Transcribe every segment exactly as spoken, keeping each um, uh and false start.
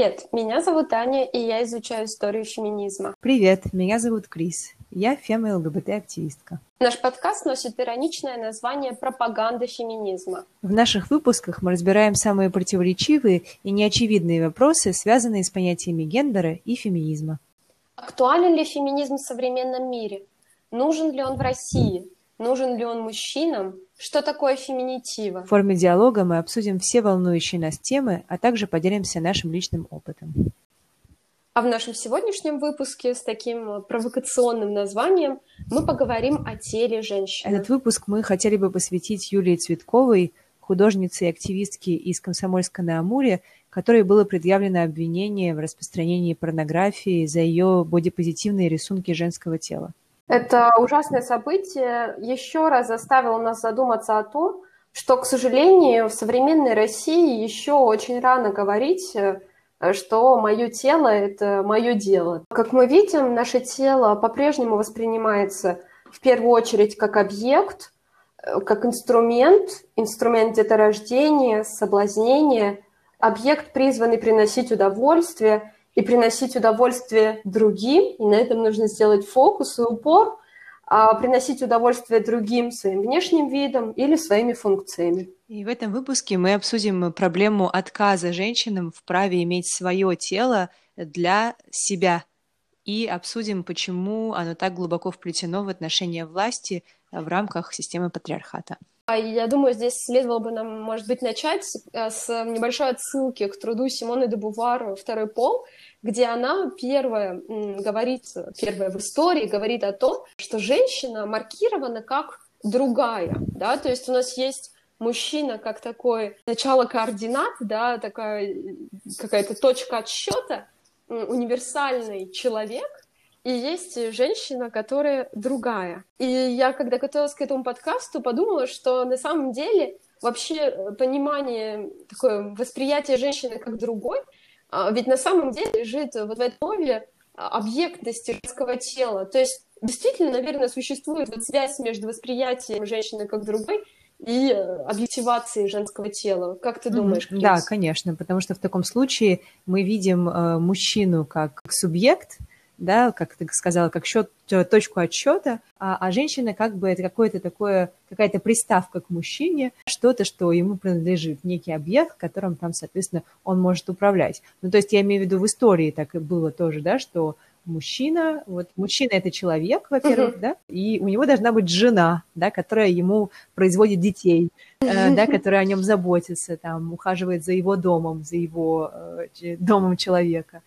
Привет, меня зовут Аня, и я изучаю историю феминизма. Привет, меня зовут Крис. Я фем-ЛГБТ-активистка. Наш подкаст носит ироничное название «Пропаганда феминизма». В наших выпусках мы разбираем самые противоречивые и неочевидные вопросы, связанные с понятиями гендера и феминизма. Актуален ли феминизм в современном мире? Нужен ли он в России? Нужен ли он мужчинам? Что такое феминитива? В форме диалога мы обсудим все волнующие нас темы, а также поделимся нашим личным опытом. А в нашем сегодняшнем выпуске с таким провокационным названием мы поговорим о теле женщины. Этот выпуск мы хотели бы посвятить Юлии Цветковой, художнице и активистке из Комсомольска-на-Амуре, которой было предъявлено обвинение в распространении порнографии за ее бодипозитивные рисунки женского тела. Это ужасное событие еще раз заставило нас задуматься о том, что, к сожалению, в современной России еще очень рано говорить, что мое тело – это мое дело. Как мы видим, наше тело по-прежнему воспринимается в первую очередь как объект, как инструмент, инструмент деторождения, соблазнения, объект, призванный приносить удовольствие и приносить удовольствие другим, и на этом нужно сделать фокус и упор, а приносить удовольствие другим своим внешним видом или своими функциями. И в этом выпуске мы обсудим проблему отказа женщинам в праве иметь свое тело для себя и обсудим, почему оно так глубоко вплетено в отношения власти в рамках системы патриархата. Я думаю, здесь следовало бы нам, может быть, начать с небольшой отсылки к труду Симоны де Бувар «Второй пол», где она первая говорит, первая в истории говорит о том, что женщина маркирована как другая, да, то есть у нас есть мужчина как такой начало координат, да, такая какая-то точка отсчета, универсальный человек, и есть женщина, которая другая. И я, когда готовилась к этому подкасту, подумала, что на самом деле вообще понимание, такое восприятие женщины как другой, ведь на самом деле лежит вот в основе объектности женского тела. То есть действительно, наверное, существует вот связь между восприятием женщины как другой и объективацией женского тела. Как ты думаешь, Крис? Да, конечно, потому что в таком случае мы видим мужчину как субъект, да, как ты сказала, как счет, точку отсчета, а, а женщина как бы это какое-то такое, какая-то приставка к мужчине, что-то, что ему принадлежит, некий объект, которым там, соответственно, он может управлять. Ну, то есть я имею в виду в истории так и было тоже, да, что мужчина, вот мужчина – это человек, во-первых, uh-huh. да, и у него должна быть жена, да, которая ему производит детей, uh-huh. э, да, которая о нем заботится, там, ухаживает за его домом, за его э, домом человека.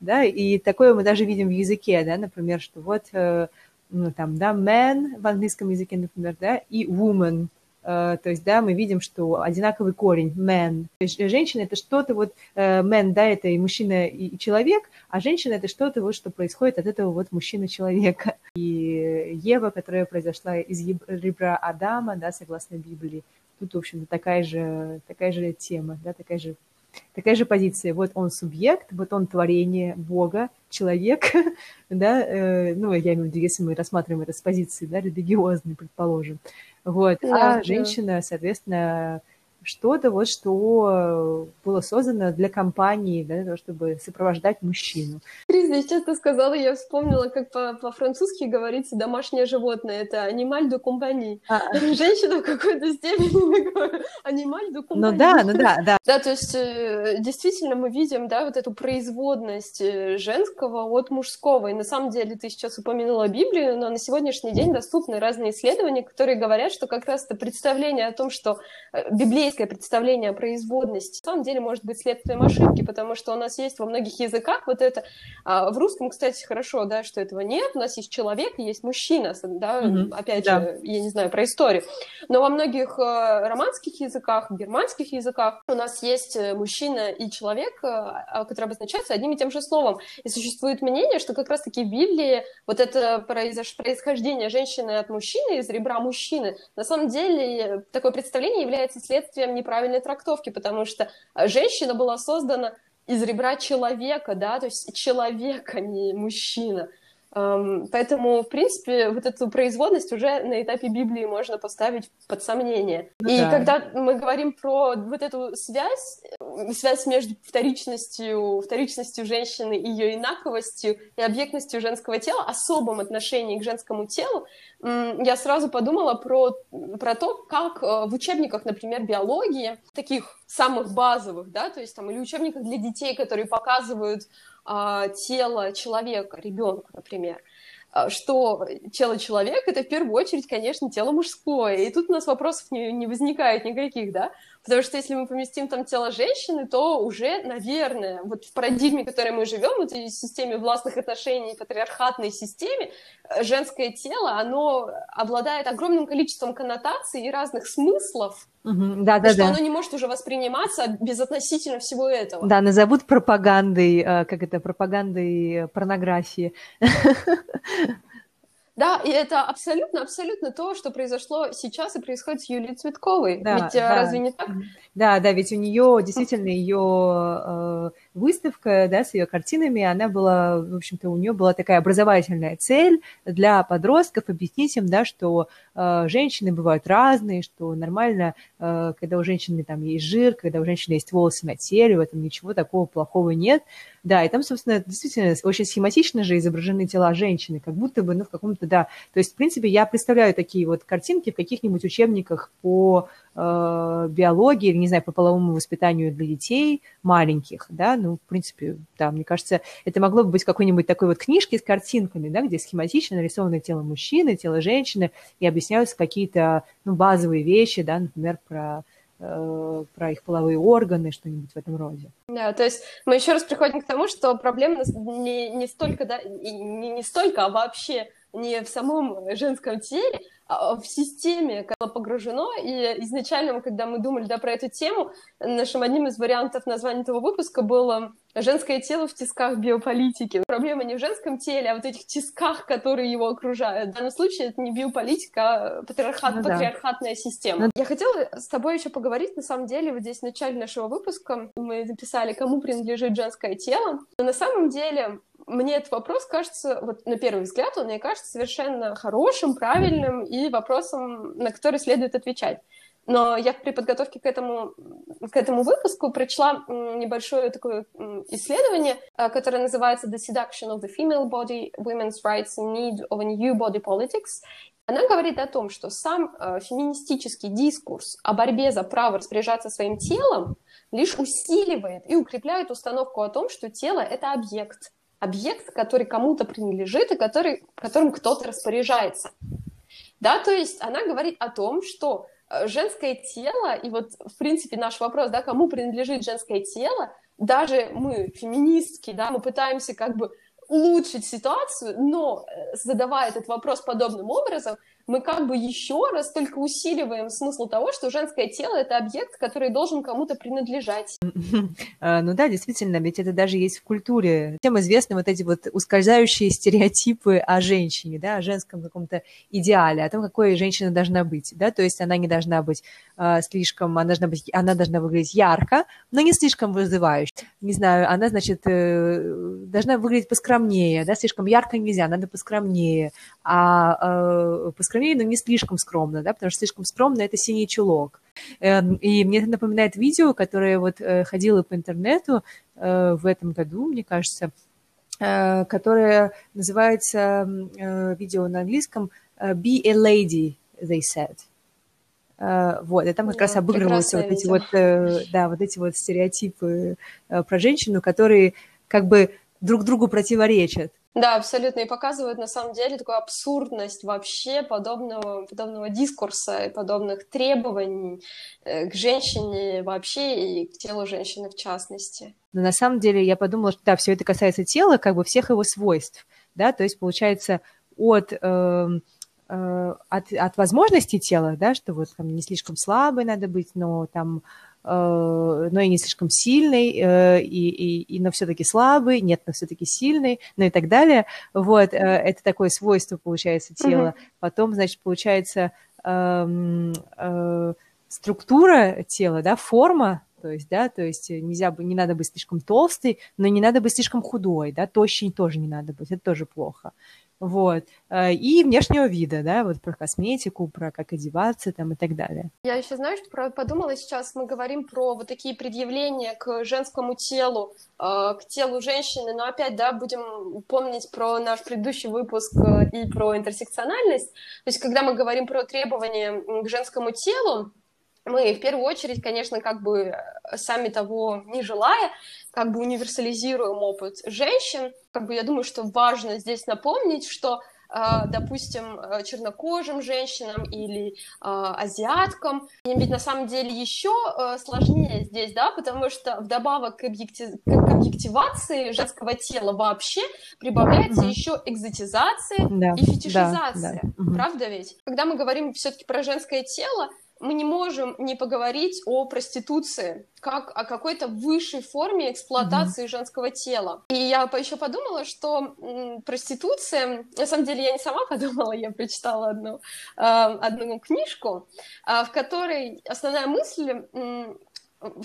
Да, и такое мы даже видим в языке, да, например, что вот, ну, там, да, man в английском языке, например, да, и woman, то есть, да, мы видим, что одинаковый корень, man. То есть женщина – это что-то вот, man, да, это и мужчина, и человек, а женщина – это что-то вот, что происходит от этого вот мужчины-человека. И Ева, которая произошла из ребра Адама, да, согласно Библии, тут, в общем-то, такая же, такая же тема, да, такая же Такая же позиция. Вот он субъект, вот он творение Бога, человек, да, э, ну, я имею в виду, если мы рассматриваем это с позиции, да, религиозной, предположим, вот, да, а женщина, да. Соответственно, что-то вот, что было создано для компании, да, для того, чтобы сопровождать мужчину. Крис, я сейчас ты сказала, я вспомнила, как по- по-французски говорится «домашнее животное». Это «animal de compagnie». Женщина в какой-то степени такое «animal de compagnie». Ну да, ну да, да. Да, то есть действительно мы видим, да, вот эту производность женского от мужского. И на самом деле ты сейчас упомянула Библию, но на сегодняшний день доступны разные исследования, которые говорят, что как раз это представление о том, что библейская представление о производности на самом деле может быть следствием ошибки, потому что у нас есть во многих языках вот это, а в русском, кстати, хорошо, да, что этого нет, у нас есть человек, есть мужчина, да, mm-hmm. опять да. же, я не знаю про историю, но во многих романских языках, германских языках у нас есть мужчина и человек, который обозначается одним и тем же словом, и существует мнение, что как раз-таки в Библии вот это произош... происхождение женщины от мужчины, из ребра мужчины, на самом деле такое представление является следствием неправильной трактовки, потому что женщина была создана из ребра человека, да, то есть человека, не мужчина. Поэтому, в принципе, вот эту производность уже на этапе Библии можно поставить под сомнение. Ну, и да. когда мы говорим про вот эту связь, связь между вторичностью, вторичностью женщины и ее инаковостью и объектностью женского тела, особом отношении к женскому телу, я сразу подумала про, про то, как в учебниках, например, биологии, таких самых базовых, да, то есть там или учебниках для детей, которые показывают тело человека, ребенку, например, что тело человека — это в первую очередь, конечно, тело мужское. И тут у нас вопросов не, не возникает никаких, да? Потому что если мы поместим там тело женщины, то уже, наверное, вот в парадигме, в которой мы живем, вот в системе властных отношений, патриархатной системе, женское тело, оно обладает огромным количеством коннотаций и разных смыслов, угу, да, да, что да. оно не может уже восприниматься безотносительно всего этого. Да, назовут пропагандой, как это, пропагандой порнографии. Да, и это абсолютно-абсолютно то, что произошло сейчас и происходит с Юлией Цветковой. Да, ведь да. разве не так? Да, да, ведь у нее действительно ее э, выставка, да, с ее картинами, она была, в общем-то, у нее была такая образовательная цель для подростков, объяснить им, да, что э, женщины бывают разные, что нормально, э, когда у женщины там есть жир, когда у женщины есть волосы на теле, в этом ничего такого плохого нет. Да, и там, собственно, действительно очень схематично же изображены тела женщины, как будто бы, ну, в каком-то, да, то есть, в принципе, я представляю такие вот картинки в каких-нибудь учебниках по э, биологии или, не знаю, по половому воспитанию для детей маленьких, да, ну, в принципе, да, мне кажется, это могло бы быть какой-нибудь такой вот книжки с картинками, да, где схематично нарисовано тело мужчины, тело женщины, и объясняются какие-то, ну, базовые вещи, да, например, про... про их половые органы, что-нибудь в этом роде. Да, то есть мы еще раз приходим к тому, что проблема не, не столько, да, не, не столько, а вообще не в самом женском теле, а в системе, которая погружена. И изначально, когда мы думали, да, про эту тему, нашим одним из вариантов названия этого выпуска было «Женское тело в тисках биополитики». Проблема не в женском теле, а вот этих тисках, которые его окружают. В данном случае это не биополитика, а патриархат, ну, да. патриархатная система. Ну, я хотела с тобой еще поговорить, на самом деле, вот здесь в начале нашего выпуска мы написали «Кому принадлежит женское тело?». Но на самом деле мне этот вопрос кажется, вот на первый взгляд, он мне кажется совершенно хорошим, правильным и вопросом, на который следует отвечать. Но я при подготовке к этому, к этому выпуску прочла небольшое такое исследование, которое называется The Seduction of the Female Body: Women's Rights in Need of a New Body Politics. Она говорит о том, что сам феминистический дискурс о борьбе за право распоряжаться своим телом лишь усиливает и укрепляет установку о том, что тело — это объект. Объект, который кому-то принадлежит и который, которым кто-то распоряжается. Да, то есть она говорит о том, что женское тело, и вот, в принципе, наш вопрос, да, кому принадлежит женское тело, даже мы, феминистки, да, мы пытаемся как бы улучшить ситуацию, но задавая этот вопрос подобным образом, мы как бы еще раз только усиливаем смысл того, что женское тело — это объект, который должен кому-то принадлежать. Ну да, действительно, ведь это даже есть в культуре. Всем известны вот эти вот ускользающие стереотипы о женщине, да, о женском каком-то идеале, о том, какой женщина должна быть, да, то есть она не должна быть э, слишком, она должна быть, она должна выглядеть ярко, но не слишком вызывающе. Не знаю, она, значит, э, должна выглядеть поскромнее, да, слишком ярко нельзя, надо поскромнее, а э, поскромнее но не слишком скромно, да, потому что слишком скромно — это синий чулок. И мне это напоминает видео, которое вот ходило по интернету в этом году, мне кажется, которое называется, видео на английском, «Be a lady, they said». Вот, и там как да, раз обыгрываются вот эти вот, да, вот эти вот стереотипы про женщину, которые как бы друг другу противоречат. Да, абсолютно, и показывают, на самом деле, такую абсурдность вообще подобного, подобного дискурса и подобных требований к женщине вообще и к телу женщины в частности. Но на самом деле я подумала, что да, все это касается тела, как бы всех его свойств, да, то есть получается от... Э- От, от возможностей тела, да, что вот там не слишком слабой надо быть, но там, э, но и не слишком сильной, э, и, и, и но все-таки слабой, нет, но все-таки сильной, ну и так далее. Вот, э, это такое свойство, получается, тела. Mm-hmm. Потом, значит, получается э, э, структура тела, да, форма. То есть, да, то есть нельзя, не надо быть слишком толстой, но не надо быть слишком худой, да, тощей тоже не надо быть, это тоже плохо. Вот. И внешнего вида, да, вот про косметику, про как одеваться там и так далее. Я еще, знаешь, подумала сейчас, мы говорим про вот такие предъявления к женскому телу, к телу женщины, но опять, да, будем помнить про наш предыдущий выпуск и про интерсекциональность. То есть, когда мы говорим про требования к женскому телу, мы в первую очередь, конечно, как бы сами того не желая, как бы универсализируем опыт женщин. Как бы я думаю, что важно здесь напомнить, что, допустим, чернокожим женщинам или азиаткам, им ведь на самом деле еще сложнее здесь, да, потому что вдобавок к объекти... к объективации женского тела вообще прибавляется mm-hmm. еще экзотизация да. и фетишизация, да, да. правда ведь? Когда мы говорим все-таки про женское тело, мы не можем не поговорить о проституции, как о какой-то высшей форме эксплуатации mm-hmm. женского тела. И я еще подумала, что проституция... На самом деле, я не сама подумала, я прочитала одну, одну книжку, в которой основная мысль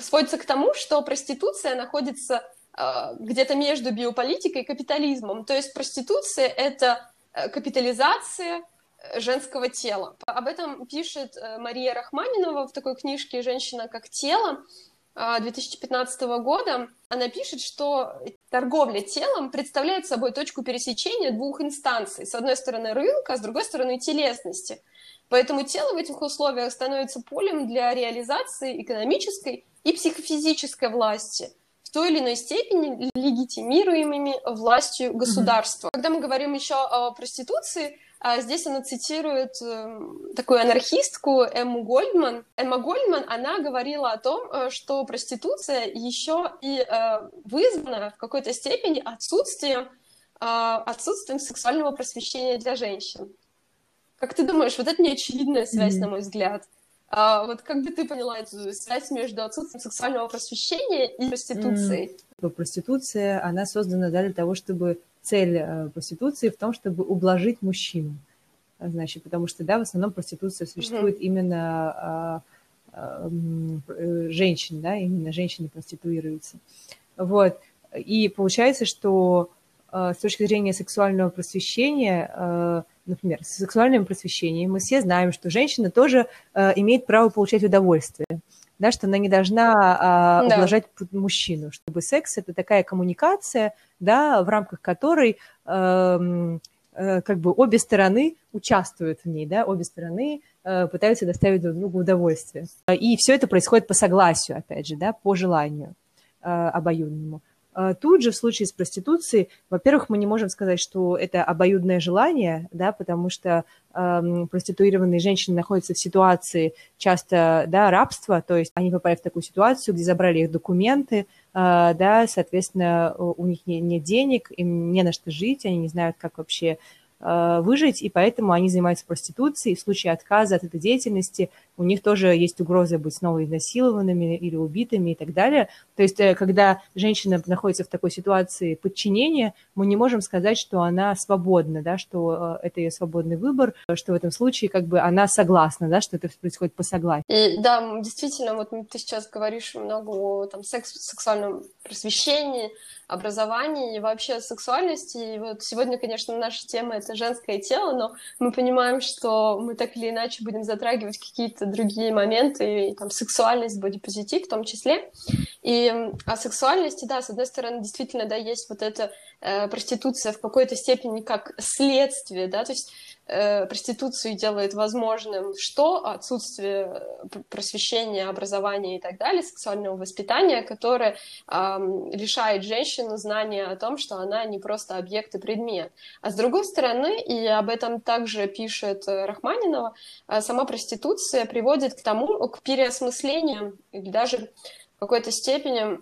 сводится к тому, что проституция находится где-то между биополитикой и капитализмом. То есть проституция — это капитализация женского тела. Об этом пишет Мария Рахманинова в такой книжке «Женщина как тело» две тысячи пятнадцатого года. Она пишет, что торговля телом представляет собой точку пересечения двух инстанций. С одной стороны рынка, с другой стороны телесности. Поэтому тело в этих условиях становится полем для реализации экономической и психофизической власти, в той или иной степени легитимируемыми властью государства. Mm-hmm. Когда мы говорим еще о проституции, здесь она цитирует такую анархистку Эмму Гольдман. Эмма Гольдман, она говорила о том, что проституция еще и вызвана в какой-то степени отсутствием, отсутствием сексуального просвещения для женщин. Как ты думаешь, вот это неочевидная связь, mm-hmm. на мой взгляд. Вот как бы ты поняла эту связь между отсутствием сексуального просвещения и проституцией? Mm-hmm. Проституция, она создана для того, чтобы... Цель проституции в том, чтобы ублажить мужчину, значит, потому что, да, в основном проституция существует mm-hmm. именно а, а, женщин, да, именно женщины проституируются. Вот, и получается, что а, с точки зрения сексуального просвещения, а, например, с сексуальным просвещением мы все знаем, что женщина тоже а, имеет право получать удовольствие. Да, что она не должна а, да. ублажать мужчину, чтобы секс – это такая коммуникация, да, в рамках которой э, э, как бы обе стороны участвуют в ней, да, обе стороны э, пытаются доставить друг другу удовольствие. И все это происходит по согласию, опять же, да, по желанию э, обоюдному. Тут же в случае с проституцией, во-первых, мы не можем сказать, что это обоюдное желание, да, потому что э, проституированные женщины находятся в ситуации часто, да, рабства, то есть они попали в такую ситуацию, где забрали их документы, э, да, соответственно, у них не, нет денег, им не на что жить, они не знают, как вообще э, выжить, и поэтому они занимаются проституцией, и в случае отказа от этой деятельности у них тоже есть угроза быть снова изнасилованными или убитыми и так далее. То есть, когда женщина находится в такой ситуации подчинения, мы не можем сказать, что она свободна, да, что это ее свободный выбор, что в этом случае как бы она согласна, да, что это происходит по согласию. И, да, действительно, вот ты сейчас говоришь много о там, секс, сексуальном просвещении, образовании и вообще о сексуальности. И вот сегодня, конечно, наша тема — это женское тело, но мы понимаем, что мы так или иначе будем затрагивать какие-то другие моменты, и там сексуальность, бодипозитив в том числе. И о сексуальности, да, с одной стороны, действительно, да, есть вот эта э, проституция в какой-то степени как следствие, да, то есть э, проституцию делает возможным что? Отсутствие просвещения, образования и так далее, сексуального воспитания, которое э, лишает женщину знания о том, что она не просто объект и предмет. А с другой стороны, и об этом также пишет Рахманинова, э, сама проституция приводит к тому, к переосмыслению, или даже в какой-то степени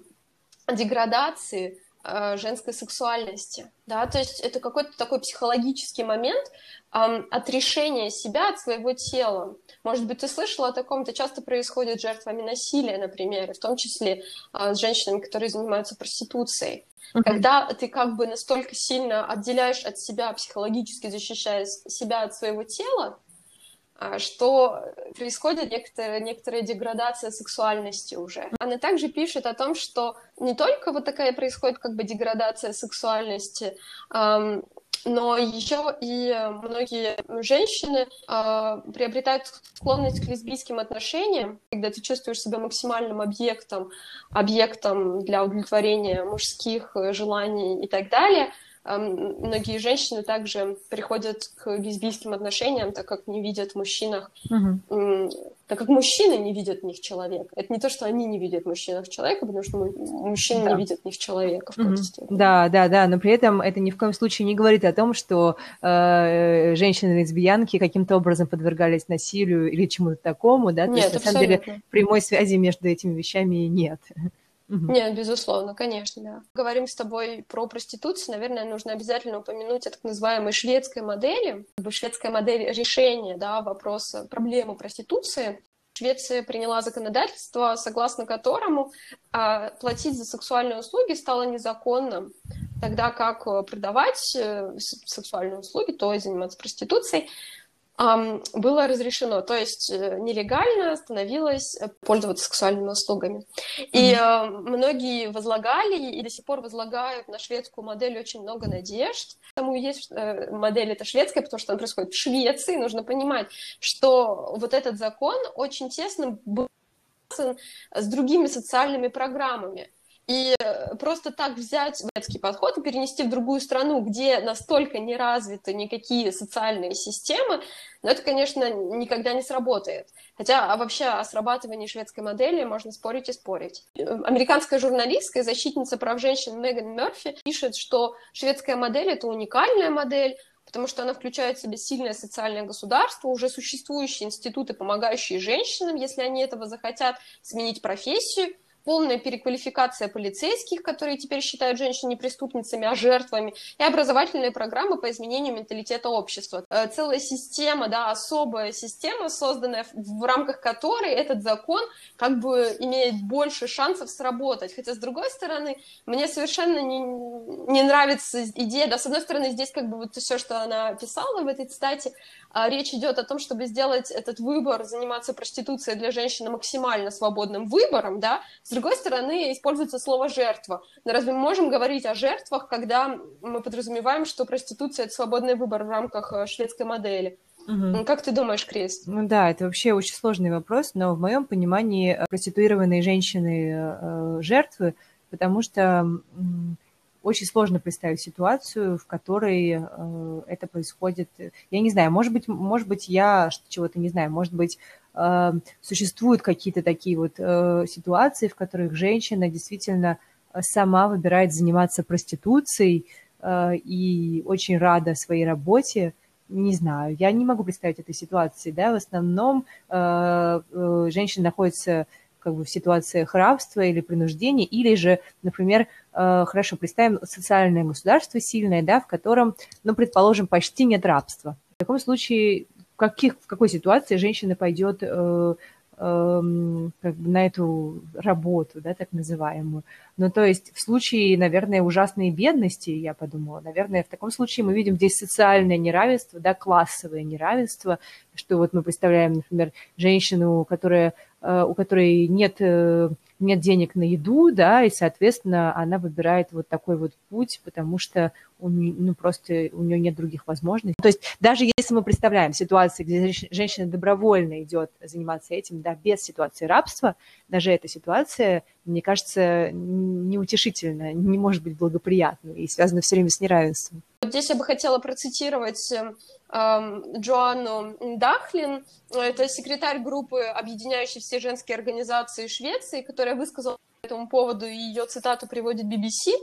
деградации э, женской сексуальности, да, то есть это какой-то такой психологический момент э, отрешения себя от своего тела. Может быть, ты слышала о таком, это часто происходит с жертвами насилия, например, в том числе э, с женщинами, которые занимаются проституцией. Mm-hmm. Когда ты как бы настолько сильно отделяешь от себя, психологически защищая себя от своего тела, что происходит некоторая, некоторая деградация сексуальности уже. Она также пишет о том, что не только вот такая происходит как бы деградация сексуальности, эм, Но еще и многие женщины э, приобретают склонность к лесбийским отношениям, когда ты чувствуешь себя максимальным объектом, объектом для удовлетворения мужских желаний и так далее. Э, многие женщины также приходят к лесбийским отношениям, так как не видят в мужчинах, mm-hmm. э, так как мужчины не видят в них человека. Это не то, что они не видят в мужчинах человека, потому что мужчины да. не видят в них человека. В mm-hmm. Да, да, да, но при этом это ни в коем случае не говорит о том, что э, женщины-лесбиянки каким-то образом подвергались насилию или чему-то такому, да? То нет, есть, на самом деле прямой связи между этими вещами нет. Угу. Нет, безусловно, конечно, да. Говорим с тобой про проституцию, наверное, нужно обязательно упомянуть о так называемой шведской модели, шведская модель решения, да, вопроса, проблемы проституции. Швеция приняла законодательство, согласно которому а, платить за сексуальные услуги стало незаконным, тогда как продавать э, сексуальные услуги, то и заниматься проституцией, а, было разрешено, то есть нелегально становилось пользоваться сексуальными услугами. И а, многие возлагали и до сих пор возлагают на шведскую модель очень много надежд. Потому есть э, модель эта шведская, потому что она происходит в Швеции. Нужно понимать, что вот этот закон очень тесно был связан с другими социальными программами. И просто так взять шведский подход и перенести в другую страну, где настолько не развиты никакие социальные системы, но это, конечно, никогда не сработает. Хотя вообще о срабатывании шведской модели можно спорить и спорить. Американская журналистка и защитница прав женщин Меган Мерфи пишет, что шведская модель — это уникальная модель, потому что она включает в себя сильное социальное государство, уже существующие институты, помогающие женщинам, если они этого захотят, сменить профессию, полная переквалификация полицейских, которые теперь считают женщин не преступницами, а жертвами, и образовательные программы по изменению менталитета общества. Целая система, да, особая система, созданная в рамках которой этот закон как бы имеет больше шансов сработать. Хотя, с другой стороны, мне совершенно не, не нравится идея, да, с одной стороны, здесь как бы вот все, что она писала в этой цитате, речь идет о том, чтобы сделать этот выбор, заниматься проституцией для женщины максимально свободным выбором, да. С другой стороны, используется слово «жертва». Но разве мы можем говорить о жертвах, когда мы подразумеваем, что проституция — это свободный выбор в рамках шведской модели? Угу. Как ты думаешь, Крис? Ну да, это вообще очень сложный вопрос, но в моем понимании проституированные женщины — жертвы, потому что очень сложно представить ситуацию, в которой э, это происходит. Я не знаю, может быть, может быть, я чего-то не знаю, может быть, э, существуют какие-то такие вот э, ситуации, в которых женщина действительно сама выбирает заниматься проституцией э, и очень рада своей работе. Не знаю, я не могу представить этой ситуации, да, в основном э, э, женщины находятся как бы в ситуациях рабства или принуждения, или же, например, э, хорошо, представим социальное государство сильное, да, в котором, ну, предположим, почти нет рабства. В таком случае, в, каких, в какой ситуации женщина пойдет э, э, как бы на эту работу, да, так называемую? Ну, то есть в случае, наверное, ужасной бедности, я подумала, наверное, в таком случае мы видим здесь социальное неравенство, да, классовое неравенство, что вот мы представляем, например, женщину, которая у которой нет, нет денег на еду, да, и, соответственно, она выбирает вот такой вот путь, потому что у нее, ну, просто у нее нет других возможностей. То есть даже если мы представляем ситуацию, где женщина добровольно идет заниматься этим, да, без ситуации рабства, даже эта ситуация, мне кажется, неутешительна, не может быть благоприятной и связана все время с неравенством. Вот здесь я бы хотела процитировать Джоанну Дахлин, это секретарь группы, объединяющей все женские организации Швеции, которая высказала по этому поводу, и ее цитату приводит би би си.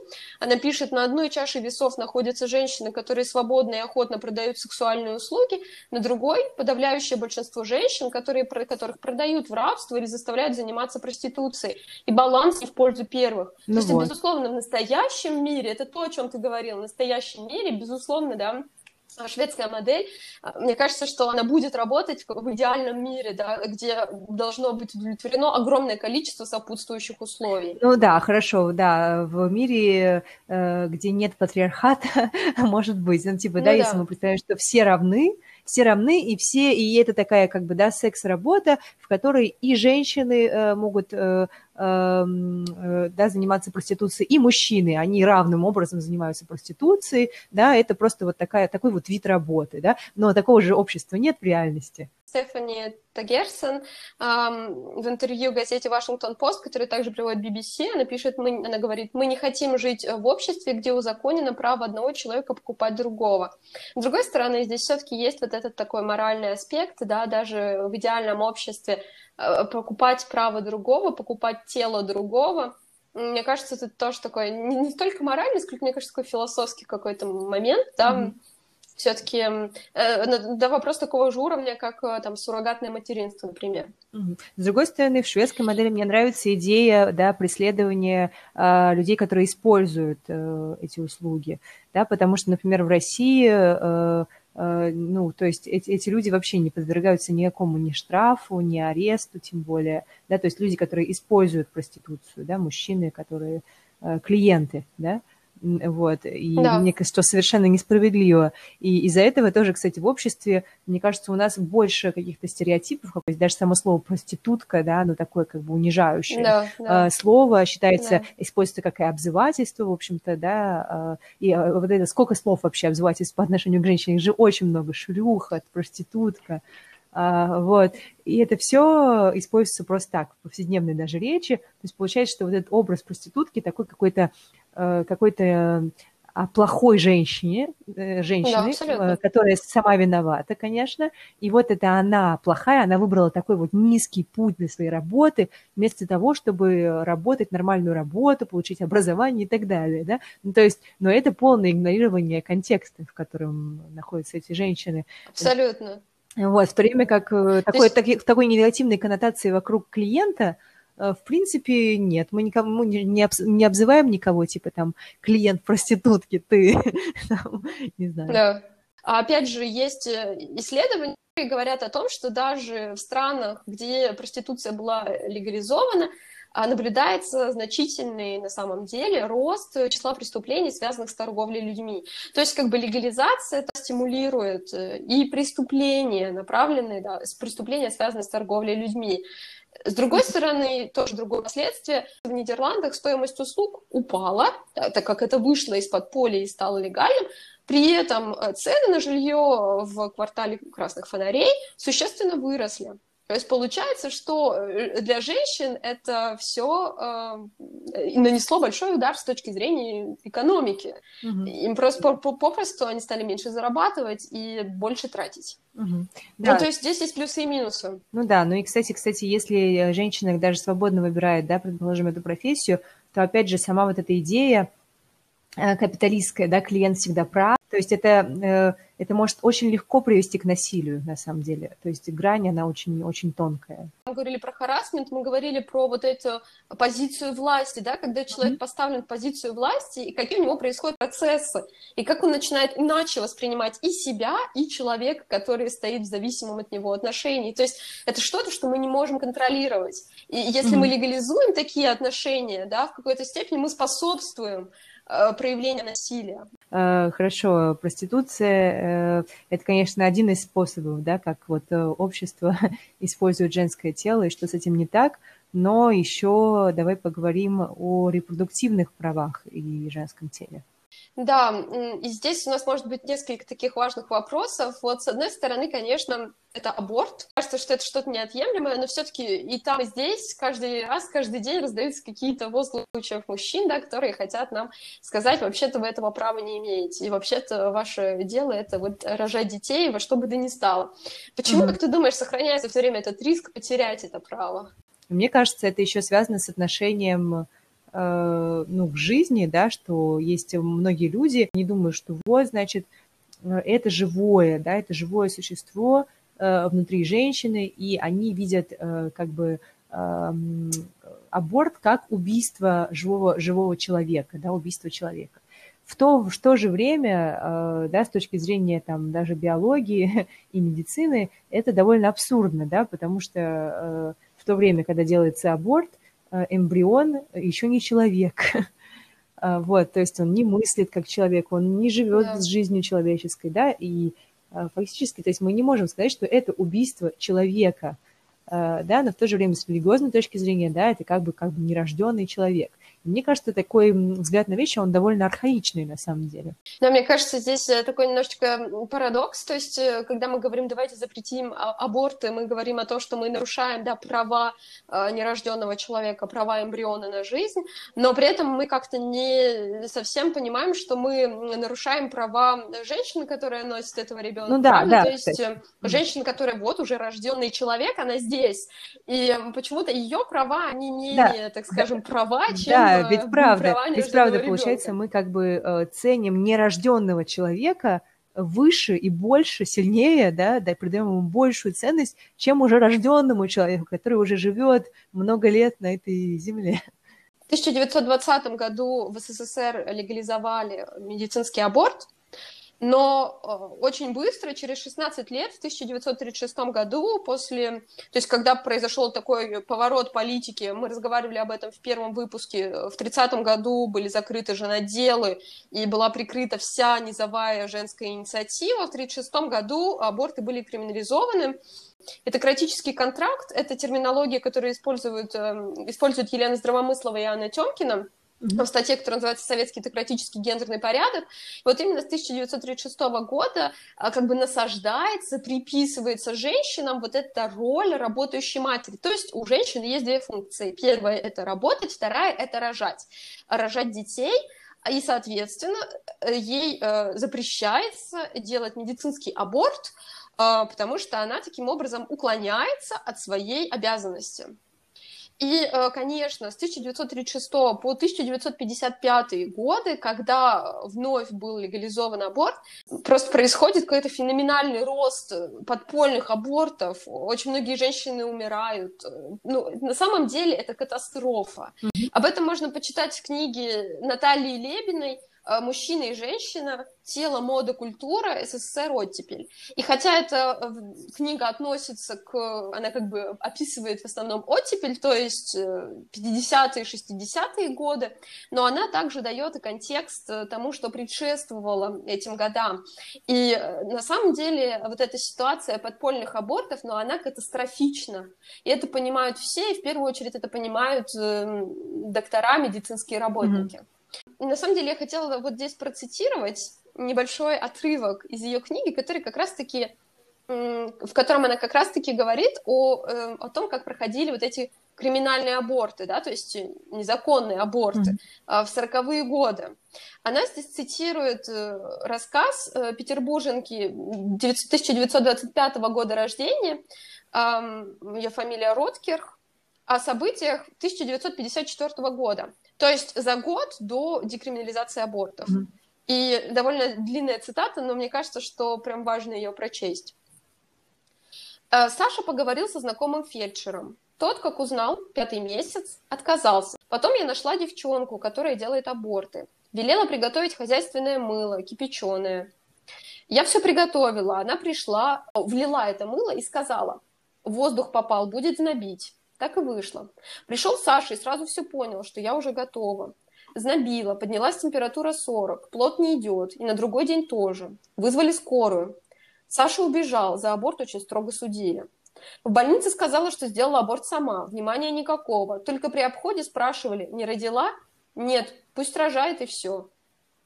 Она пишет: «На одной чаше весов находятся женщины, которые свободно и охотно продают сексуальные услуги, на другой – подавляющее большинство женщин, которые, которых продают в рабство или заставляют заниматься проституцией. И баланс не в пользу первых». Ну то есть, вот. Это, безусловно, в настоящем мире, это то, о чем ты говорил, в настоящем мире, безусловно, да, шведская модель, мне кажется, что она будет работать в идеальном мире, да, где должно быть удовлетворено огромное количество сопутствующих условий. Ну да, хорошо, да, в мире, где нет патриархата, может быть, ну типа, ну, да, да, если мы представим, что все равны, все равны, и все, и это такая, как бы, да, секс-работа, в которой и женщины э, могут э, да, заниматься проституцией, и мужчины, они равным образом занимаются проституцией, да, это просто вот такая, такой вот вид работы, да, но такого же общества нет в реальности. Стефани Тагерсон эм, в интервью газете «Вашингтон-Пост», которая также приводит би би си, она пишет, мы, она говорит, мы не хотим жить в обществе, где узаконено право одного человека покупать другого. С другой стороны, здесь все-таки есть вот этот такой моральный аспект, да, даже в идеальном обществе э, покупать право другого, покупать тело другого. Мне кажется, это тоже такой не, не столько моральный, сколько, мне кажется, такой философский какой-то момент, да, mm-hmm. Все-таки э, да, вопрос такого же уровня, как там, суррогатное материнство, например. С другой стороны, в шведской модели мне нравится идея, да, преследования э, людей, которые используют э, эти услуги. Да, потому что, например, в России... Э, Ну, то есть эти, эти люди вообще не подвергаются никакому ни штрафу, ни аресту, тем более, да, то есть люди, которые используют проституцию, да, мужчины, которые клиенты, да, вот, и да. Мне кажется, что совершенно несправедливо, и из-за этого тоже, кстати, в обществе, мне кажется, у нас больше каких-то стереотипов, даже само слово проститутка, да, оно такое как бы унижающее да, да. слово, считается, да. используется как и обзывательство, в общем-то, да, и вот это, сколько слов вообще обзывательств по отношению к женщине, их же очень много, шлюха, проститутка, вот, и это все используется просто так, в повседневной даже речи, то есть получается, что вот этот образ проститутки такой какой-то, какой-то плохой женщине, женщины, да, которая сама виновата, конечно, и вот это она плохая, она выбрала такой вот низкий путь для своей работы, вместо того, чтобы работать нормальную работу, получить образование и так далее, да, ну, то есть, но это полное игнорирование контекста, в котором находятся эти женщины. Абсолютно. Вот, в то время как такой, есть... такой негативной коннотации вокруг клиента, в принципе, нет. Мы никому не обзываем никого, типа там клиент проститутки, ты там, не знаю. Да. А опять же, есть исследования, которые говорят о том, что даже в странах, где проституция была легализована, наблюдается значительный, на самом деле, рост числа преступлений, связанных с торговлей людьми. То есть, как бы легализация это стимулирует и преступления, направленные, да, преступления, связанные с торговлей людьми. С другой стороны, тоже другое последствие, в Нидерландах стоимость услуг упала, так как это вышло из-под поля и стало легальным, при этом цены на жилье в квартале красных фонарей существенно выросли. То есть получается, что для женщин это все э, нанесло большой удар с точки зрения экономики. Угу. Им просто попросту они стали меньше зарабатывать и больше тратить. Угу. Да. Ну, то есть здесь есть плюсы и минусы. Ну да, ну и, кстати, кстати, если женщина даже свободно выбирает, да, предположим, эту профессию, то, опять же, сама вот эта идея капиталистская, да, клиент всегда прав. То есть это, это может очень легко привести к насилию, на самом деле. То есть грань, она очень, очень тонкая. Мы говорили про харассмент, мы говорили про вот эту позицию власти, да, когда человек mm-hmm. поставлен в позицию власти, и какие у него происходят процессы, и как он начинает иначе воспринимать и себя, и человека, который стоит в зависимом от него отношении. То есть это что-то, что мы не можем контролировать. И если mm-hmm. мы легализуем такие отношения, да, в какой-то степени мы способствуем проявление насилия. Хорошо, проституция – это, конечно, один из способов, да, как вот общество использует женское тело и что с этим не так, но еще давай поговорим о репродуктивных правах и женском теле. Да, и здесь у нас может быть несколько таких важных вопросов. Вот с одной стороны, конечно, это аборт. Кажется, что это что-то неотъемлемое, но все-таки и там, и здесь каждый раз, каждый день раздаются какие-то возгласы мужчин, да, которые хотят нам сказать, вообще-то вы этого права не имеете, и вообще-то ваше дело — это вот рожать детей во что бы то ни стало. Почему, mm-hmm. как ты думаешь, сохраняется все время этот риск потерять это право? Мне кажется, это еще связано с отношением... ну, к жизни, да, что есть многие люди, не думают, что вот, значит, это живое, да, это живое существо внутри женщины, и они видят как бы аборт как убийство живого, живого человека, да, убийство человека. В то, в то же время, да, с точки зрения там даже биологии и медицины, это довольно абсурдно, да, потому что в то время, когда делается аборт, эмбрион еще не человек, вот, то есть он не мыслит как человек, он не живет да. с жизнью человеческой, да, и фактически, то есть мы не можем сказать, что это убийство человека, да, но в то же время с религиозной точки зрения, да, это как бы, как бы нерожденный человек. Мне кажется, такой взгляд на вещи, он довольно архаичный на самом деле. Да, мне кажется, здесь такой немножечко парадокс, то есть, когда мы говорим, давайте запретим аборты, мы говорим о том, что мы нарушаем, да, права нерожденного человека, права эмбриона на жизнь, но при этом мы как-то не совсем понимаем, что мы нарушаем права женщины, которая носит этого ребенка. Ну да, правильно? Да. То есть, кстати, женщина, которая вот уже рожденный человек, она здесь, и почему-то ее права, они менее, да, так скажем, права, чем... Да. Да, ведь правда, ведь правда получается, мы как бы ценим нерожденного человека выше и больше, сильнее, да, да, придаем ему большую ценность, чем уже рожденному человеку, который уже живет много лет на этой земле. В тысяча девятьсот двадцатом году в СССР легализовали медицинский аборт. Но очень быстро, через шестнадцать лет, в тысяча девятьсот тридцать шестом году, после, то есть когда произошел такой поворот политики, мы разговаривали об этом в первом выпуске, в тридцатом году были закрыты женоделы и была прикрыта вся низовая женская инициатива, в тридцать шестом году аборты были криминализованы. Этакратический контракт – это терминология, которую используют, используют Елена Здравомыслова и Анна Темкина в статье, которая называется «Советский этакратический гендерный порядок». Вот именно с тысяча девятьсот тридцать шестого года как бы насаждается, приписывается женщинам вот эта роль работающей матери. То есть у женщины есть две функции. Первая – это работать, вторая – это рожать. Рожать детей, и, соответственно, ей запрещается делать медицинский аборт, потому что она таким образом уклоняется от своей обязанности. И, конечно, с тысяча девятьсот тридцать шестого по тысяча девятьсот пятьдесят пятый годы, когда вновь был легализован аборт, просто происходит какой-то феноменальный рост подпольных абортов, очень многие женщины умирают. Ну, на самом деле это катастрофа. Mm-hmm. Об этом можно почитать в книге Натальи Лебиной «Мужчина и женщина. Тело, мода, культура. СССР. Оттепель». И хотя эта книга относится к... Она как бы описывает в основном оттепель, то есть пятидесятые, шестидесятые годы, но она также дает и контекст тому, что предшествовало этим годам. И на самом деле вот эта ситуация подпольных абортов, но она катастрофична. И это понимают все, и в первую очередь это понимают доктора, медицинские работники. Mm-hmm. На самом деле я хотела вот здесь процитировать небольшой отрывок из ее книги, который как раз-таки, в котором она как раз-таки говорит о, о том, как проходили вот эти криминальные аборты, да, то есть незаконные аборты mm-hmm. в сороковые годы. Она здесь цитирует рассказ петербурженки тысяча девятьсот двадцать пятого года рождения, ее фамилия Роткерх, о событиях тысяча девятьсот пятьдесят четвёртого года. То есть за год до декриминализации абортов. Mm-hmm. И довольно длинная цитата, но мне кажется, что прям важно ее прочесть. Саша поговорил со знакомым фельдшером. Тот, как узнал, пятый месяц, отказался. Потом я нашла девчонку, которая делает аборты. Велела приготовить хозяйственное мыло, кипяченое. Я все приготовила. Она пришла, влила это мыло и сказала: воздух попал, будет знобить. Так и вышло. Пришел Саша и сразу все понял, что я уже готова. Знобила, поднялась температура сорок, плод не идет, и на другой день тоже. Вызвали скорую. Саша убежал, за аборт очень строго судили. В больнице сказала, что сделала аборт сама, внимания никакого. Только при обходе спрашивали, не родила? Нет, пусть рожает и все.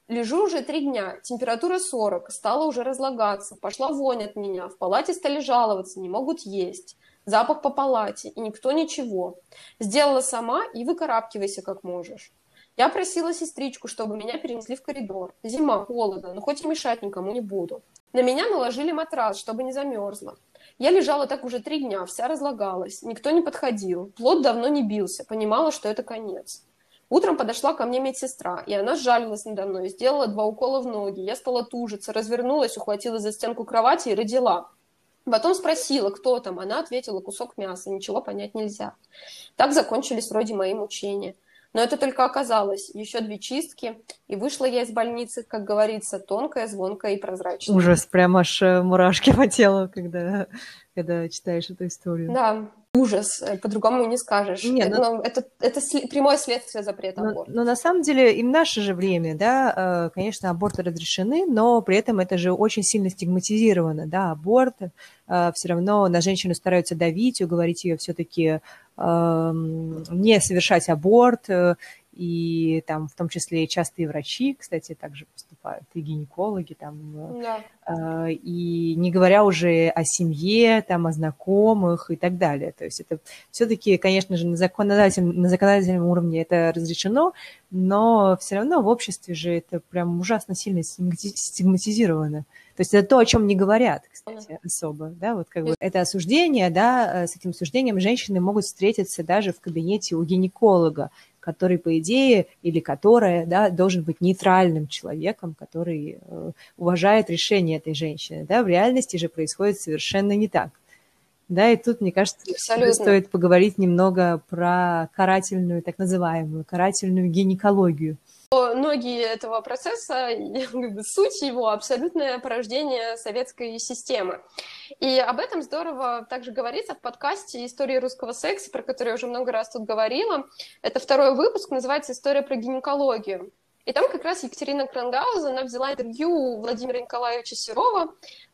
Лежу уже три дня, температура сорок, стала уже разлагаться, пошла вонь от меня, в палате стали жаловаться, не могут есть. Запах по палате, и никто ничего. Сделала сама и выкарабкивайся как можешь. Я просила сестричку, чтобы меня перенесли в коридор. Зима, холодно, но хоть и мешать никому не буду. На меня наложили матрас, чтобы не замерзла. Я лежала так уже три дня, вся разлагалась, никто не подходил. Плод давно не бился, понимала, что это конец. Утром подошла ко мне медсестра, и она сжалилась надо мной, сделала два укола в ноги. Я стала тужиться, развернулась, ухватилась за стенку кровати и родила. Потом спросила, кто там. Она ответила: кусок мяса, ничего понять нельзя. Так закончились вроде мои мучения. Но это только оказалось. Еще две чистки, и вышла я из больницы, как говорится, тонкая, звонкая и прозрачная. Ужас, прям аж мурашки по телу, когда когда читаешь эту историю. Да, ужас, по-другому не скажешь. Нет, это, но... это, это прямое следствие запрета но, аборта. Но на самом деле и в наше же время, да, конечно, аборты разрешены, но при этом это же очень сильно стигматизировано, да, аборт. Все равно на женщину стараются давить, уговорить ее все-таки э, не совершать аборт. И там в том числе и частые врачи, кстати, также поступают, и гинекологи там, да. э, и не говоря уже о семье, там, о знакомых и так далее. То есть это все-таки, конечно же, на законодательном, на законодательном уровне это разрешено, но все равно в обществе же это прям ужасно сильно стигматизировано. То есть это то, о чем не говорят, кстати, особо. Да? Вот как бы это осуждение, да, с этим осуждением женщины могут встретиться даже в кабинете у гинеколога, который, по идее, или которая, да, должен быть нейтральным человеком, который э, уважает решение этой женщины. Да? В реальности же происходит совершенно не так. Да, и тут, мне кажется, стоит поговорить немного про карательную, так называемую, карательную гинекологию. Многие этого процесса, суть его, абсолютное порождение советской системы. И об этом здорово также говорится в подкасте «История русского секса», про который я уже много раз тут говорила. Это второй выпуск, называется «История про гинекологию». И там как раз Екатерина Кронгауз, она взяла интервью у Владимира Николаевича Серова,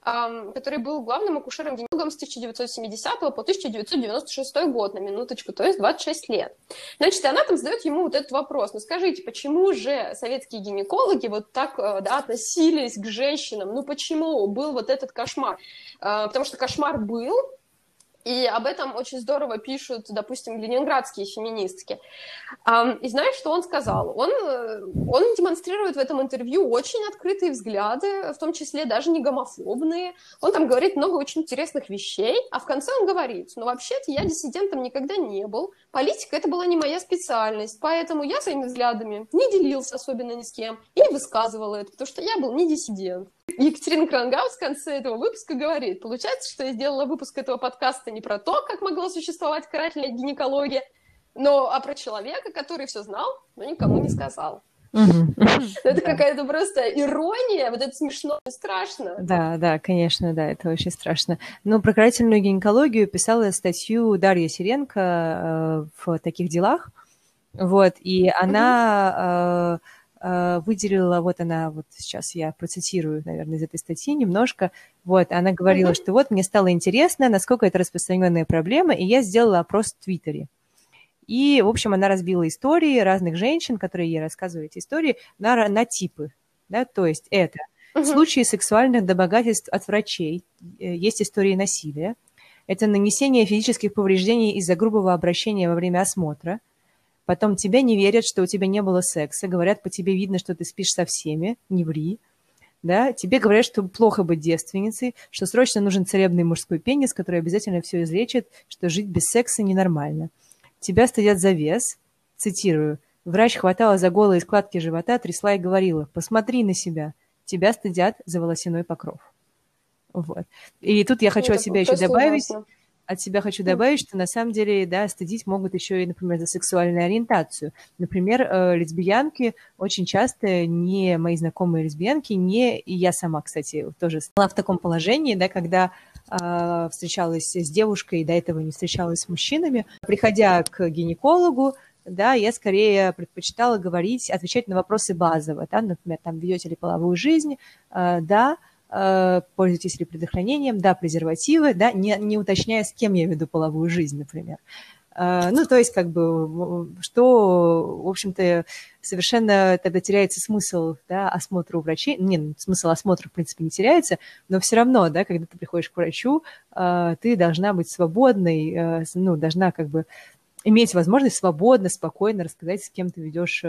который был главным акушером-гинекологом с тысяча девятьсот семидесятого по тысяча девятьсот девяносто шестой год, на минуточку, то есть двадцать шесть лет. Значит, она там задает ему вот этот вопрос. Ну, скажите, почему же советские гинекологи вот так, да, относились к женщинам? Ну, почему был вот этот кошмар? Потому что кошмар был. И об этом очень здорово пишут, допустим, ленинградские феминистки. И знаешь, что он сказал? Он, он демонстрирует в этом интервью очень открытые взгляды, в том числе даже не гомофобные. Он там говорит много очень интересных вещей, а в конце он говорит: ну, вообще-то я диссидентом никогда не был, политика — это была не моя специальность, поэтому я своими взглядами не делился особенно ни с кем и не высказывала это, потому что я был не диссидент. Екатерина Кронгауз в конце этого выпуска говорит: получается, что я сделала выпуск этого подкаста не про то, как могла существовать карательная гинекология, но а про человека, который все знал, но никому не сказал. Это какая-то просто ирония, вот это смешно, страшно. Да, да, конечно, да, это очень страшно. Но про карательную гинекологию писала статью Дарья Сиренко в «Таких делах». Вот, и она... выделила, вот она, вот сейчас я процитирую, наверное, из этой статьи немножко, вот, она говорила, mm-hmm. что вот мне стало интересно, насколько это распространенная проблема, и я сделала опрос в Твиттере. И, в общем, она разбила истории разных женщин, которые ей рассказывают эти истории, на, на типы, да, то есть это mm-hmm. случаи сексуальных домогательств от врачей, есть истории насилия, это нанесение физических повреждений из-за грубого обращения во время осмотра, потом тебя не верят, что у тебя не было секса, говорят, по тебе видно, что ты спишь со всеми, не ври, да, тебе говорят, что плохо быть девственницей, что срочно нужен целебный мужской пенис, который обязательно все излечит, что жить без секса ненормально. Тебя стыдят за вес, цитирую, врач хватала за голые складки живота, трясла и говорила: посмотри на себя, тебя стыдят за волосяной покров. Вот. И тут я хочу от себя еще добавить... От себя хочу добавить, что на самом деле, да, стыдить могут еще и, например, за сексуальную ориентацию. Например, лесбиянки очень часто, не мои знакомые лесбиянки, не и я сама, кстати, тоже была в таком положении, да, когда э, встречалась с девушкой, до этого не встречалась с мужчинами. Приходя к гинекологу, да, я скорее предпочитала говорить, отвечать на вопросы базово, да, например, там, ведете ли половую жизнь, э, да, пользуйтесь ли предохранением, да, презервативы, да, не, не уточняя, с кем я веду половую жизнь, например. Ну, то есть, как бы, что, в общем-то, совершенно тогда теряется смысл, да, осмотра у врачей. Не, смысл осмотра, в принципе, не теряется, но все равно, да, когда ты приходишь к врачу, ты должна быть свободной, ну, должна, как бы, иметь возможность свободно, спокойно рассказать, с кем ты ведешь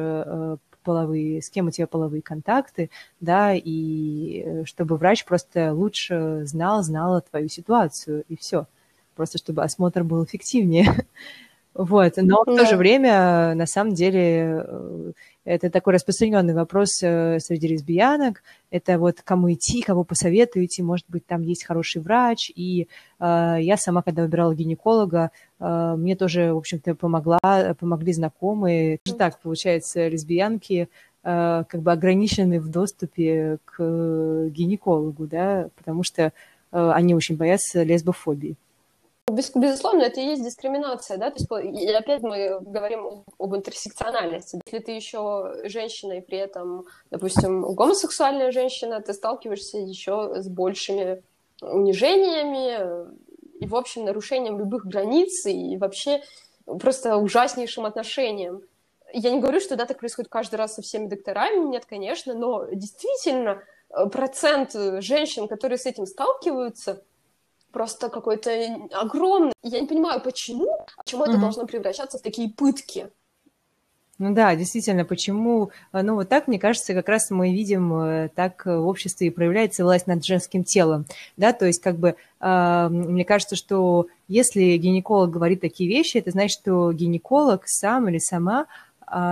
половые, с кем у тебя половые контакты, да, и чтобы врач просто лучше знал, знала твою ситуацию, и все. Просто чтобы осмотр был эффективнее. Вот. Но да. В то же время, на самом деле, это такой распространенный вопрос среди лесбиянок. Это вот кому идти, кого посоветуете, может быть, там есть хороший врач. И э, я сама, когда выбирала гинеколога, э, мне тоже, в общем-то, помогла, помогли знакомые. Mm-hmm. Так, получается, лесбиянки э, как бы ограничены в доступе к гинекологу, да, потому что они очень боятся лесбофобии. Безусловно, это и есть дискриминация, да, то есть, и опять мы говорим об интерсекциональности. Если ты еще женщина и при этом, допустим, гомосексуальная женщина, ты сталкиваешься еще с большими унижениями и, в общем, нарушением любых границ и вообще просто ужаснейшим отношением. Я не говорю, что да, так происходит каждый раз со всеми докторами, нет, конечно, но действительно процент женщин, которые с этим сталкиваются, просто какой-то огромный. Я не понимаю, почему, почему mm-hmm. это должно превращаться в такие пытки. Ну да, действительно, почему? Ну вот так, мне кажется, как раз мы видим, так в обществе и проявляется власть над женским телом. Да, то есть как бы мне кажется, что если гинеколог говорит такие вещи, это значит, что гинеколог сам или сама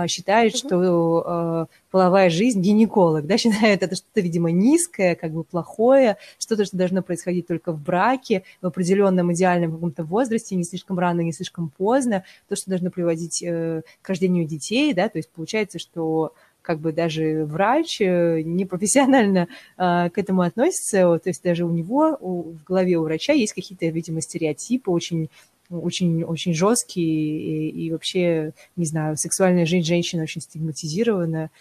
считает, mm-hmm. что э, половая жизнь, гинеколог, да, считает это что-то, видимо, низкое, как бы плохое, что-то, что должно происходить только в браке, в определенном идеальном каком-то возрасте, не слишком рано, не слишком поздно, то, что должно приводить э, к рождению детей, да, то есть получается, что как бы даже врач непрофессионально а, к этому относится, вот, то есть даже у него, у, в голове у врача есть какие-то, видимо, стереотипы очень, очень, очень жесткие, и, и вообще, не знаю, сексуальная жизнь женщины очень стигматизирована.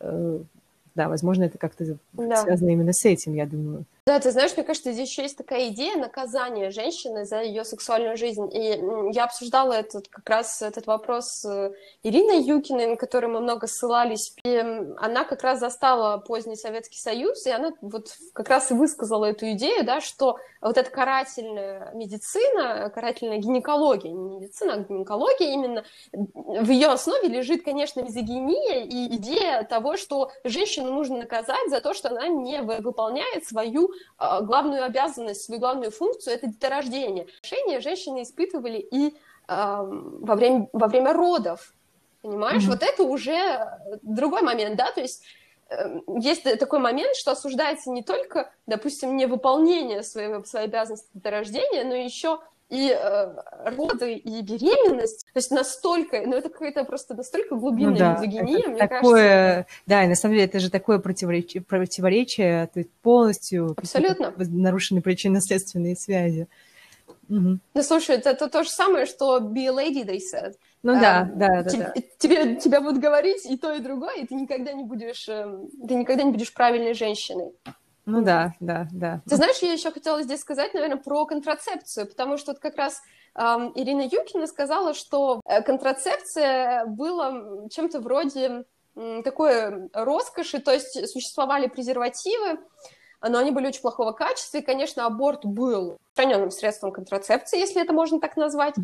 Да, возможно, это как-то да. связано именно с этим, я думаю. Да, ты знаешь, мне кажется, здесь еще есть такая идея наказания женщины за ее сексуальную жизнь. И я обсуждала этот, как раз этот вопрос с Ириной Юкиной, на которую мы много ссылались. И она как раз застала поздний Советский Союз, и она вот как раз и высказала эту идею, да, что вот эта карательная медицина, карательная гинекология, не медицина, а гинекология именно, в ее основе лежит, конечно, мизогиния и идея того, что женщину нужно наказать за то, что она не выполняет свою главную обязанность, свою главную функцию — это деторождение. Отношения женщины испытывали и э, во время, во время родов, понимаешь? Mm-hmm. Вот это уже другой момент, да, то есть э, есть такой момент, что осуждается не только, допустим, невыполнение своей, своей обязанности деторождения, но еще и э, роды, и беременность, то есть настолько, ну это какая-то просто настолько глубинная ну, да, мизогиния, мне такое, кажется. Да, и на самом деле это же такое противоречие, противоречие то есть полностью абсолютно нарушены причинно-следственные связи. Угу. Ну слушай, это, это то же самое, что Be a lady, they said. Ну а, да, да, да, тебе, да. Тебе, тебя будут говорить и то, и другое, и ты никогда не будешь, ты никогда не будешь правильной женщиной. Ну да, да, да. Ты знаешь, я еще хотела здесь сказать, наверное, про контрацепцию, потому что вот как раз э, Ирина Юкина сказала, что контрацепция была чем-то вроде э, такой роскоши, то есть существовали презервативы, но они были очень плохого качества, и, конечно, аборт был распространенным средством контрацепции, если это можно так назвать.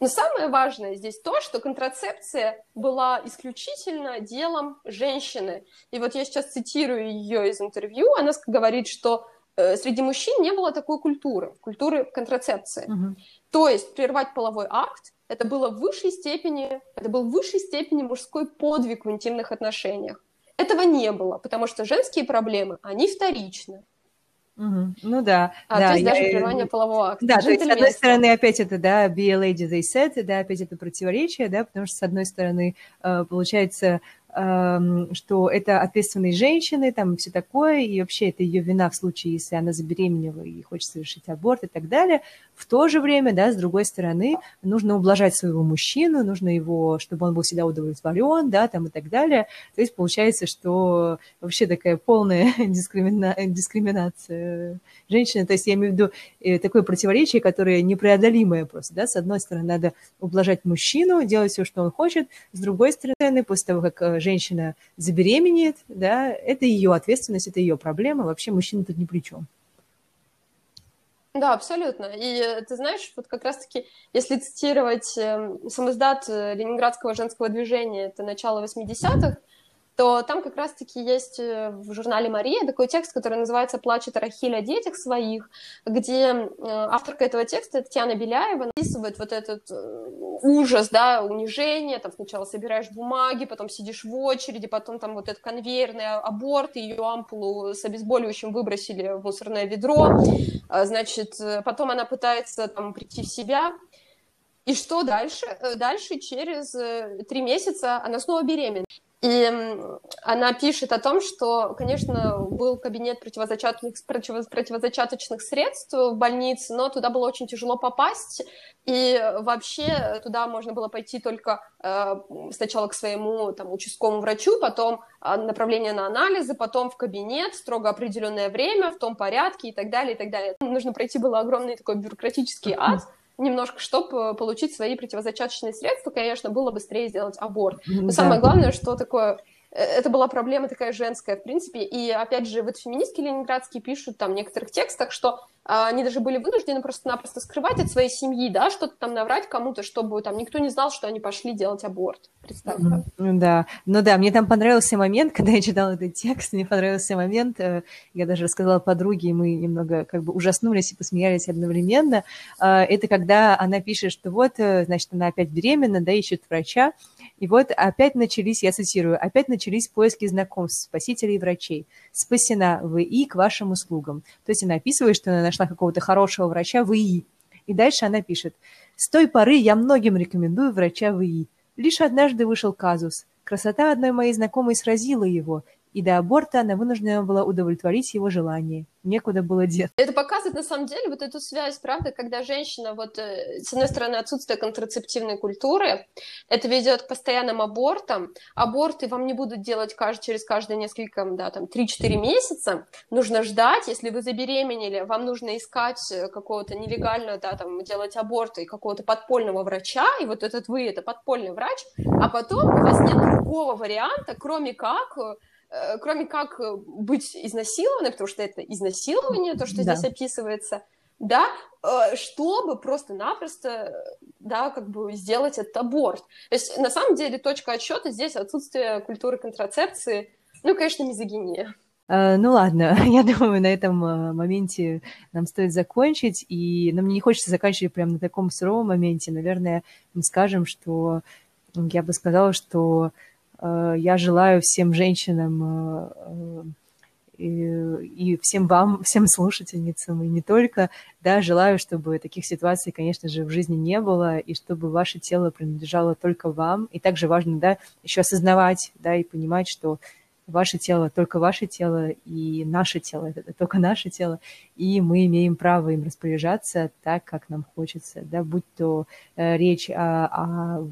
Но самое важное здесь то, что контрацепция была исключительно делом женщины. И вот я сейчас цитирую ее из интервью. Она говорит, что среди мужчин не было такой культуры, культуры контрацепции. Угу. То есть прервать половой акт — это было в высшей степени, это был в высшей степени мужской подвиг в интимных отношениях. Этого не было, потому что женские проблемы, они вторичны. Угу. Ну да. А да, то есть я... даже прерывание полового акта. Да, то есть, с одной стороны, опять это, да, be a lady, they said, да, опять это противоречие, да, потому что, с одной стороны, получается, что это ответственные женщины, там, и все такое, и вообще это ее вина в случае, если она забеременела и хочет совершить аборт и так далее. В то же время, да, с другой стороны, нужно ублажать своего мужчину, нужно его, чтобы он был всегда удовлетворен, да, там, и так далее. То есть получается, что вообще такая полная дискримина... дискриминация женщины. То есть я имею в виду такое противоречие, которое непреодолимое просто, да, с одной стороны, надо ублажать мужчину, делать все, что он хочет, с другой стороны, после того, как женщина забеременеет, да, это ее ответственность, это ее проблема, вообще мужчина тут ни при чем. Да, абсолютно. И ты знаешь, вот как раз-таки, если цитировать э, самиздат Ленинградского женского движения, это начало восьмидесятых, то там как раз-таки есть в журнале «Мария» такой текст, который называется «Плачет Рахиль о детях своих», где авторка этого текста, Татьяна Беляева, описывает вот этот ужас, да, унижение, там сначала собираешь бумаги, потом сидишь в очереди, потом там вот этот конвейерный аборт, ее ампулу с обезболивающим выбросили в мусорное ведро, значит, потом она пытается там прийти в себя. И что дальше? Дальше через три месяца она снова беременна. И она пишет о том, что, конечно, был кабинет противозачаточных, противозачаточных средств в больнице, но туда было очень тяжело попасть, и вообще туда можно было пойти только э, сначала к своему там, участковому врачу, потом направление на анализы, потом в кабинет, строго определенное время, в том порядке и так далее, и так далее. Нужно пройти было огромный такой бюрократический ад, немножко, чтобы получить свои противозачаточные средства, конечно, было быстрее сделать аборт. Но да. Самое главное, что такое... Это была проблема такая женская, в принципе. И, опять же, вот феминистки ленинградские пишут там в некоторых текстах, что а, они даже были вынуждены просто-напросто скрывать от своей семьи, да, что-то там наврать кому-то, чтобы там никто не знал, что они пошли делать аборт. Представьте. Ну да, ну да, мне там понравился момент, когда я читала этот текст, мне понравился момент, я даже рассказала подруге, и мы немного как бы ужаснулись и посмеялись одновременно. Это когда она пишет, что вот, значит, она опять беременна, да, ищет врача. И вот опять начались, я цитирую, опять начались поиски знакомств, спасителей и врачей. Спасена ВИ к вашим услугам. То есть она описывает, что она нашла какого-то хорошего врача ВИ. И дальше она пишет. С той поры я многим рекомендую врача ВИ. Лишь однажды вышел казус. Красота одной моей знакомой сразила его. И до аборта она вынуждена была удовлетворить его желание. Некуда было деться. Это показывает, на самом деле, вот эту связь, правда, когда женщина, вот, с одной стороны, отсутствие контрацептивной культуры, это ведет к постоянным абортам. Аборты вам не будут делать каждый, через каждые несколько, да, там, три-четыре месяца. Нужно ждать, если вы забеременели, вам нужно искать какого-то нелегального, да, там, делать аборт и какого-то подпольного врача, и вот этот вы, это подпольный врач, а потом у вас нет другого варианта, кроме как... кроме как быть изнасилованной, потому что это изнасилование, то, что да. здесь описывается, да, чтобы просто-напросто, да, как бы сделать этот аборт. То есть, на самом деле, точка отсчета здесь отсутствие культуры контрацепции, ну, конечно, мизогиния. Ну ладно, я думаю, на этом моменте нам стоит закончить, и но мне не хочется заканчивать прямо на таком суровом моменте. Наверное, мы скажем, что я бы сказала, что я желаю всем женщинам и всем вам, всем слушательницам, и не только, да, желаю, чтобы таких ситуаций, конечно же, в жизни не было, и чтобы ваше тело принадлежало только вам. И также важно, да, еще осознавать, да, и понимать, что ваше тело только ваше тело, и наше тело это только наше тело, и мы имеем право им распоряжаться так, как нам хочется, да, будь то э, речь о, о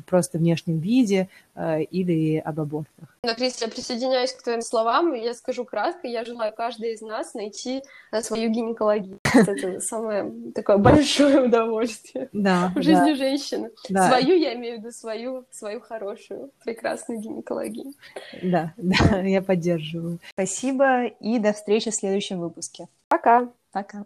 просто внешнем виде э, или об абортах. Но, Крис, я присоединяюсь к твоим словам, я скажу кратко, я желаю каждой из нас найти свою гинекологию. Это самое такое большое удовольствие в жизни женщины. Свою, я имею в виду, свою, свою хорошую, прекрасную гинекологию. Да, да, я поддерживаю. Спасибо и до встречи в следующем выпуске. Пока. Пока.